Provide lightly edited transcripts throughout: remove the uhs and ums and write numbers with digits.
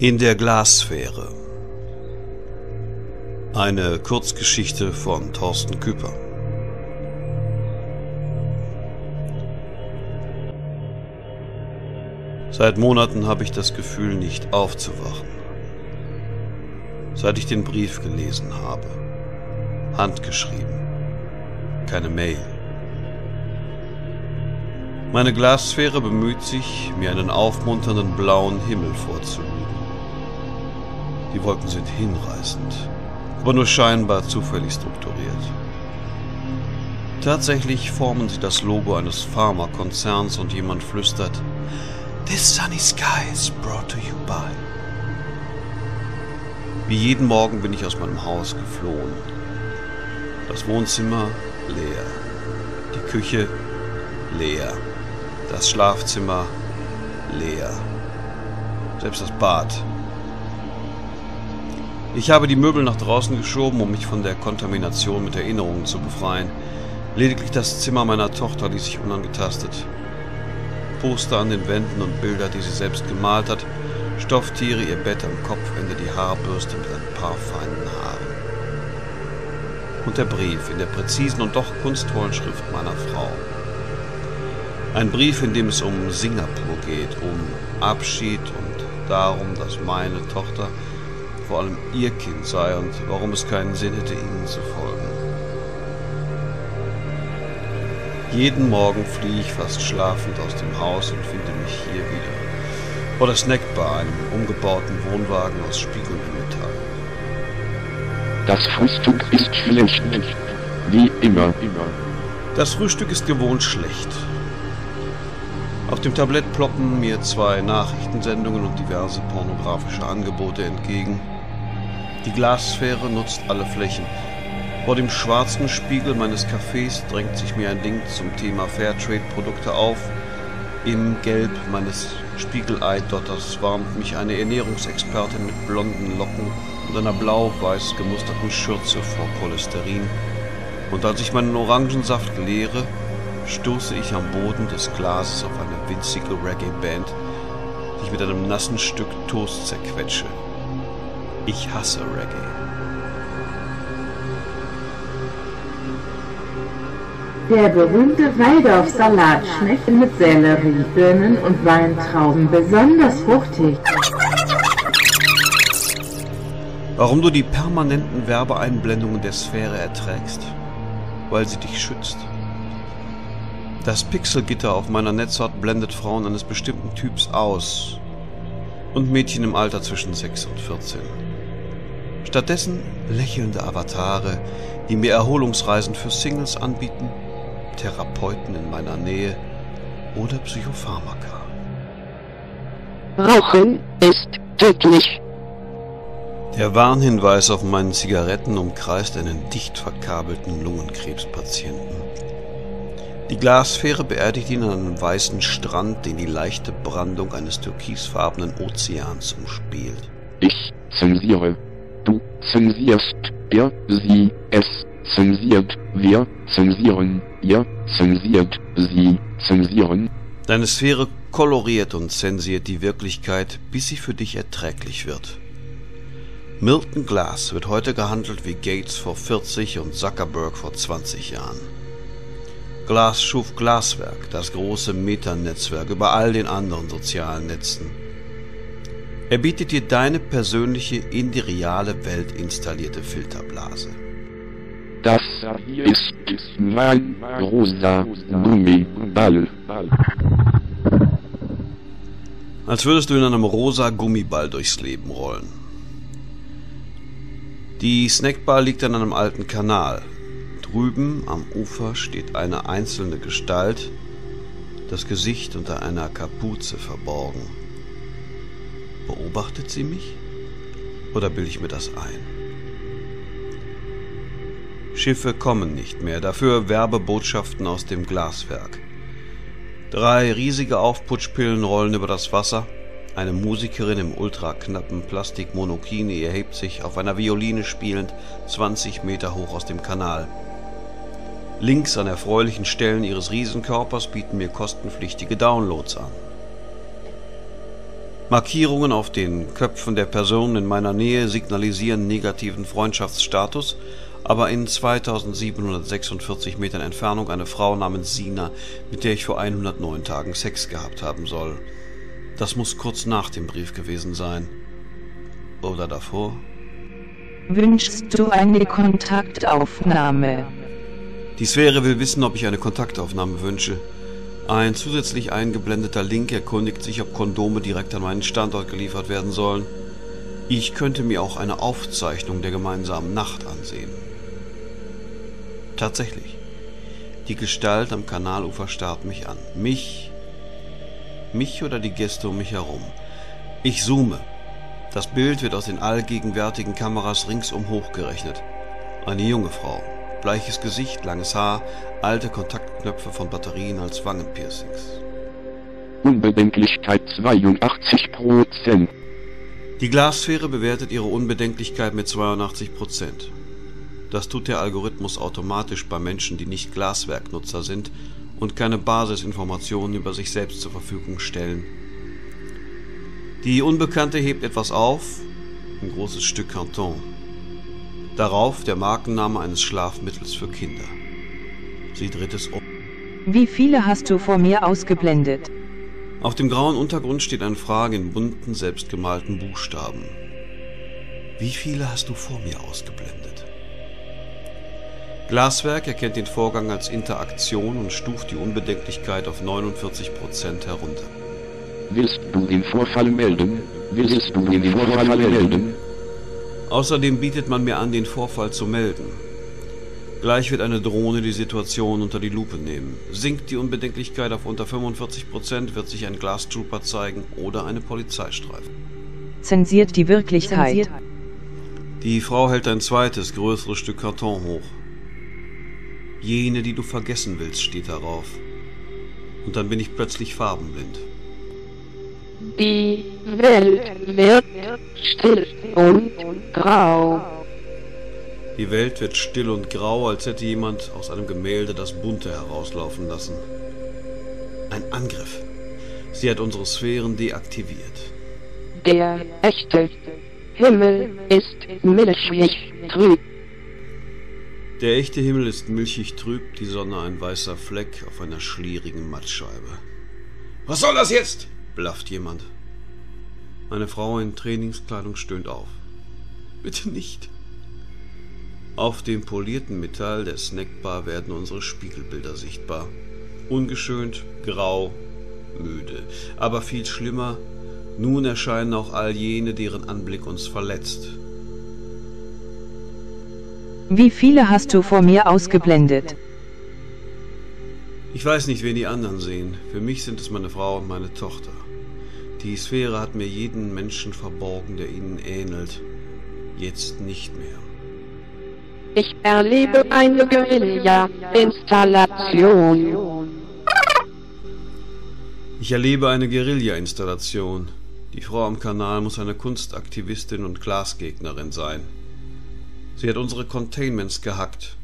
In der Glassphäre. Eine Kurzgeschichte von Thorsten Küper. Seit Monaten habe ich das Gefühl, nicht aufzuwachen. Seit ich den Brief gelesen habe. Handgeschrieben. Keine Mail. Meine Glassphäre bemüht sich, mir einen aufmunternden blauen Himmel vorzulügen. Die Wolken sind hinreißend, aber nur scheinbar zufällig strukturiert. Tatsächlich formen sie das Logo eines Pharmakonzerns und jemand flüstert, "This sunny sky is brought to you by." Wie jeden Morgen bin ich aus meinem Haus geflohen. Das Wohnzimmer leer, die Küche leer, das Schlafzimmer leer, selbst das Bad. Ich habe die Möbel nach draußen geschoben, um mich von der Kontamination mit Erinnerungen zu befreien. Lediglich das Zimmer meiner Tochter ließ sich unangetastet. Poster an den Wänden und Bilder, die sie selbst gemalt hat, Stofftiere, ihr Bett am Kopfende, die Haarbürste mit ein paar feinen Haaren. Und der Brief in der präzisen und doch kunstvollen Schrift meiner Frau. Ein Brief, in dem es um Singapur geht, um Abschied und darum, dass meine Tochter vor allem ihr Kind sei und warum es keinen Sinn hätte, ihnen zu folgen. Jeden Morgen fliehe ich fast schlafend aus dem Haus und finde mich hier wieder. Vor der Snackbar, einem umgebauten Wohnwagen aus Spiegel und Metall. Das Frühstück ist schlecht. Wie immer. Das Frühstück ist gewohnt schlecht. Auf dem Tablett ploppen mir zwei Nachrichtensendungen und diverse pornografische Angebote entgegen. Die Glassphäre nutzt alle Flächen. Vor dem schwarzen Spiegel meines Cafés drängt sich mir ein Link zum Thema Fairtrade-Produkte auf. Im Gelb meines Spiegelei-Dotters warmt mich eine Ernährungsexpertin mit blonden Locken und einer blau-weiß gemusterten Schürze vor Cholesterin. Und als ich meinen Orangensaft leere, stoße ich am Boden des Glases auf eine winzige Reggae-Band, die ich mit einem nassen Stück Toast zerquetsche. Ich hasse Reggae. Der berühmte Waldorf-Salat schmeckt mit Sellerie, Birnen und Weintrauben besonders fruchtig. Warum du die permanenten Werbeeinblendungen der Sphäre erträgst? Weil sie dich schützt. Das Pixelgitter auf meiner Netzhaut blendet Frauen eines bestimmten Typs aus und Mädchen im Alter zwischen 6 und 14. Stattdessen lächelnde Avatare, die mir Erholungsreisen für Singles anbieten, Therapeuten in meiner Nähe oder Psychopharmaka. Rauchen ist tödlich. Der Warnhinweis auf meinen Zigaretten umkreist einen dicht verkabelten Lungenkrebspatienten. Die Glassphäre beerdigt ihn an einem weißen Strand, den die leichte Brandung eines türkisfarbenen Ozeans umspielt. Ich zensiere. Du zensierst. Er, sie, es zensiert. Wir zensieren. Ihr zensiert. Sie zensieren. Deine Sphäre koloriert und zensiert die Wirklichkeit, bis sie für dich erträglich wird. Milton Glass wird heute gehandelt wie Gates vor 40 und Zuckerberg vor 20 Jahren. Glass schuf Glaswerk, das große Metanetzwerk über all den anderen sozialen Netzen. Er bietet dir deine persönliche, in die reale Welt installierte Filterblase. Das hier ist mein rosa Gummiball. Als würdest du in einem rosa Gummiball durchs Leben rollen. Die Snackbar liegt an einem alten Kanal. Drüben am Ufer steht eine einzelne Gestalt, das Gesicht unter einer Kapuze verborgen. Beobachtet sie mich? Oder bilde ich mir das ein? Schiffe kommen nicht mehr, dafür Werbebotschaften aus dem Glaswerk. Drei riesige Aufputschpillen rollen über das Wasser. Eine Musikerin im ultraknappen Plastikmonokini erhebt sich, auf einer Violine spielend, 20 Meter hoch aus dem Kanal. Links an erfreulichen Stellen ihres Riesenkörpers bieten mir kostenpflichtige Downloads an. Markierungen auf den Köpfen der Personen in meiner Nähe signalisieren negativen Freundschaftsstatus, aber in 2746 Metern Entfernung eine Frau namens Sina, mit der ich vor 109 Tagen Sex gehabt haben soll. Das muss kurz nach dem Brief gewesen sein. Oder davor? Wünschst du eine Kontaktaufnahme? Die Sphäre will wissen, ob ich eine Kontaktaufnahme wünsche. Ein zusätzlich eingeblendeter Link erkundigt sich, ob Kondome direkt an meinen Standort geliefert werden sollen. Ich könnte mir auch eine Aufzeichnung der gemeinsamen Nacht ansehen. Tatsächlich. Die Gestalt am Kanalufer starrt mich an. Mich oder die Gäste um mich herum. Ich zoome. Das Bild wird aus den allgegenwärtigen Kameras ringsum hochgerechnet. Eine junge Frau. Bleiches Gesicht, langes Haar, alte Kontaktknöpfe von Batterien als Wangenpiercings. Unbedenklichkeit 82%. Die Glassphäre bewertet ihre Unbedenklichkeit mit 82%. Das tut der Algorithmus automatisch bei Menschen, die nicht Glaswerknutzer sind und keine Basisinformationen über sich selbst zur Verfügung stellen. Die Unbekannte hebt etwas auf, ein großes Stück Karton. Darauf der Markenname eines Schlafmittels für Kinder. Sie dreht es um. Wie viele hast du vor mir ausgeblendet? Auf dem grauen Untergrund steht eine Frage in bunten, selbstgemalten Buchstaben. Wie viele hast du vor mir ausgeblendet? Glaswerk erkennt den Vorgang als Interaktion und stuft die Unbedenklichkeit auf 49% herunter. Willst du den Vorfall melden? Willst du den Vorfall melden? Außerdem bietet man mir an, den Vorfall zu melden. Gleich wird eine Drohne die Situation unter die Lupe nehmen. Sinkt die Unbedenklichkeit auf unter 45%, wird sich ein Glass Trooper zeigen oder eine Polizeistreife. Zensiert die Wirklichkeit. Die Frau hält ein zweites, größeres Stück Karton hoch. Jene, die du vergessen willst, steht darauf. Und dann bin ich plötzlich farbenblind. Die Welt wird still und grau. Die Welt wird still und grau, als hätte jemand aus einem Gemälde das Bunte herauslaufen lassen. Ein Angriff. Sie hat unsere Sphären deaktiviert. Der echte Himmel ist milchig trüb. Der echte Himmel ist milchig trüb, die Sonne ein weißer Fleck auf einer schlierigen Mattscheibe. Was soll das jetzt? Blafft jemand. Eine Frau in Trainingskleidung stöhnt auf. Bitte nicht. Auf dem polierten Metall der Snackbar werden unsere Spiegelbilder sichtbar. Ungeschönt, grau, müde. Aber viel schlimmer, nun erscheinen auch all jene, deren Anblick uns verletzt. Wie viele hast du vor mir ausgeblendet? Ich weiß nicht, wen die anderen sehen. Für mich sind es meine Frau und meine Tochter. Die Sphäre hat mir jeden Menschen verborgen, der ihnen ähnelt. Jetzt nicht mehr. Ich erlebe eine Guerilla-Installation. Ich erlebe eine Guerilla-Installation. Die Frau am Kanal muss eine Kunstaktivistin und Glasgegnerin sein. Sie hat unsere Containments gehackt.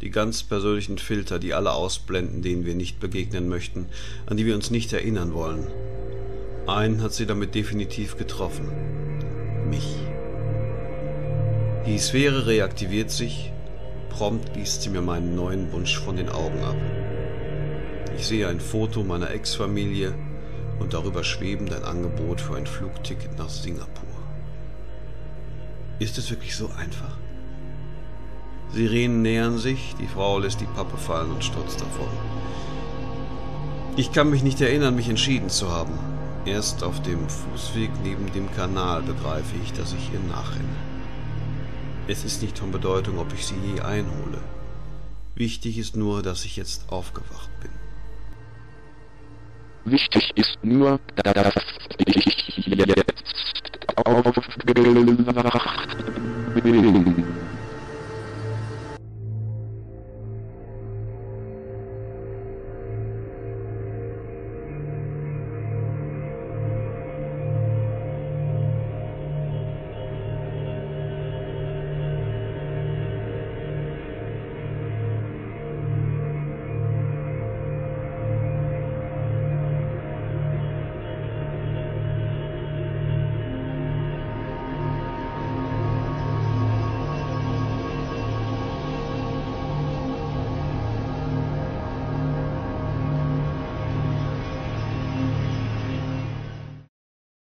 Die ganz persönlichen Filter, die alle ausblenden, denen wir nicht begegnen möchten, an die wir uns nicht erinnern wollen. Einen hat sie damit definitiv getroffen. Mich. Die Sphäre reaktiviert sich, prompt liest sie mir meinen neuen Wunsch von den Augen ab. Ich sehe ein Foto meiner Ex-Familie und darüber schwebend ein Angebot für ein Flugticket nach Singapur. Ist es wirklich so einfach? Sirenen nähern sich, die Frau lässt die Pappe fallen und stürzt davon. Ich kann mich nicht erinnern, mich entschieden zu haben. Erst auf dem Fußweg neben dem Kanal begreife ich, dass ich ihr nachrenne. Es ist nicht von Bedeutung, ob ich sie je einhole. Wichtig ist nur, dass ich jetzt aufgewacht bin. Wichtig ist nur, dass ich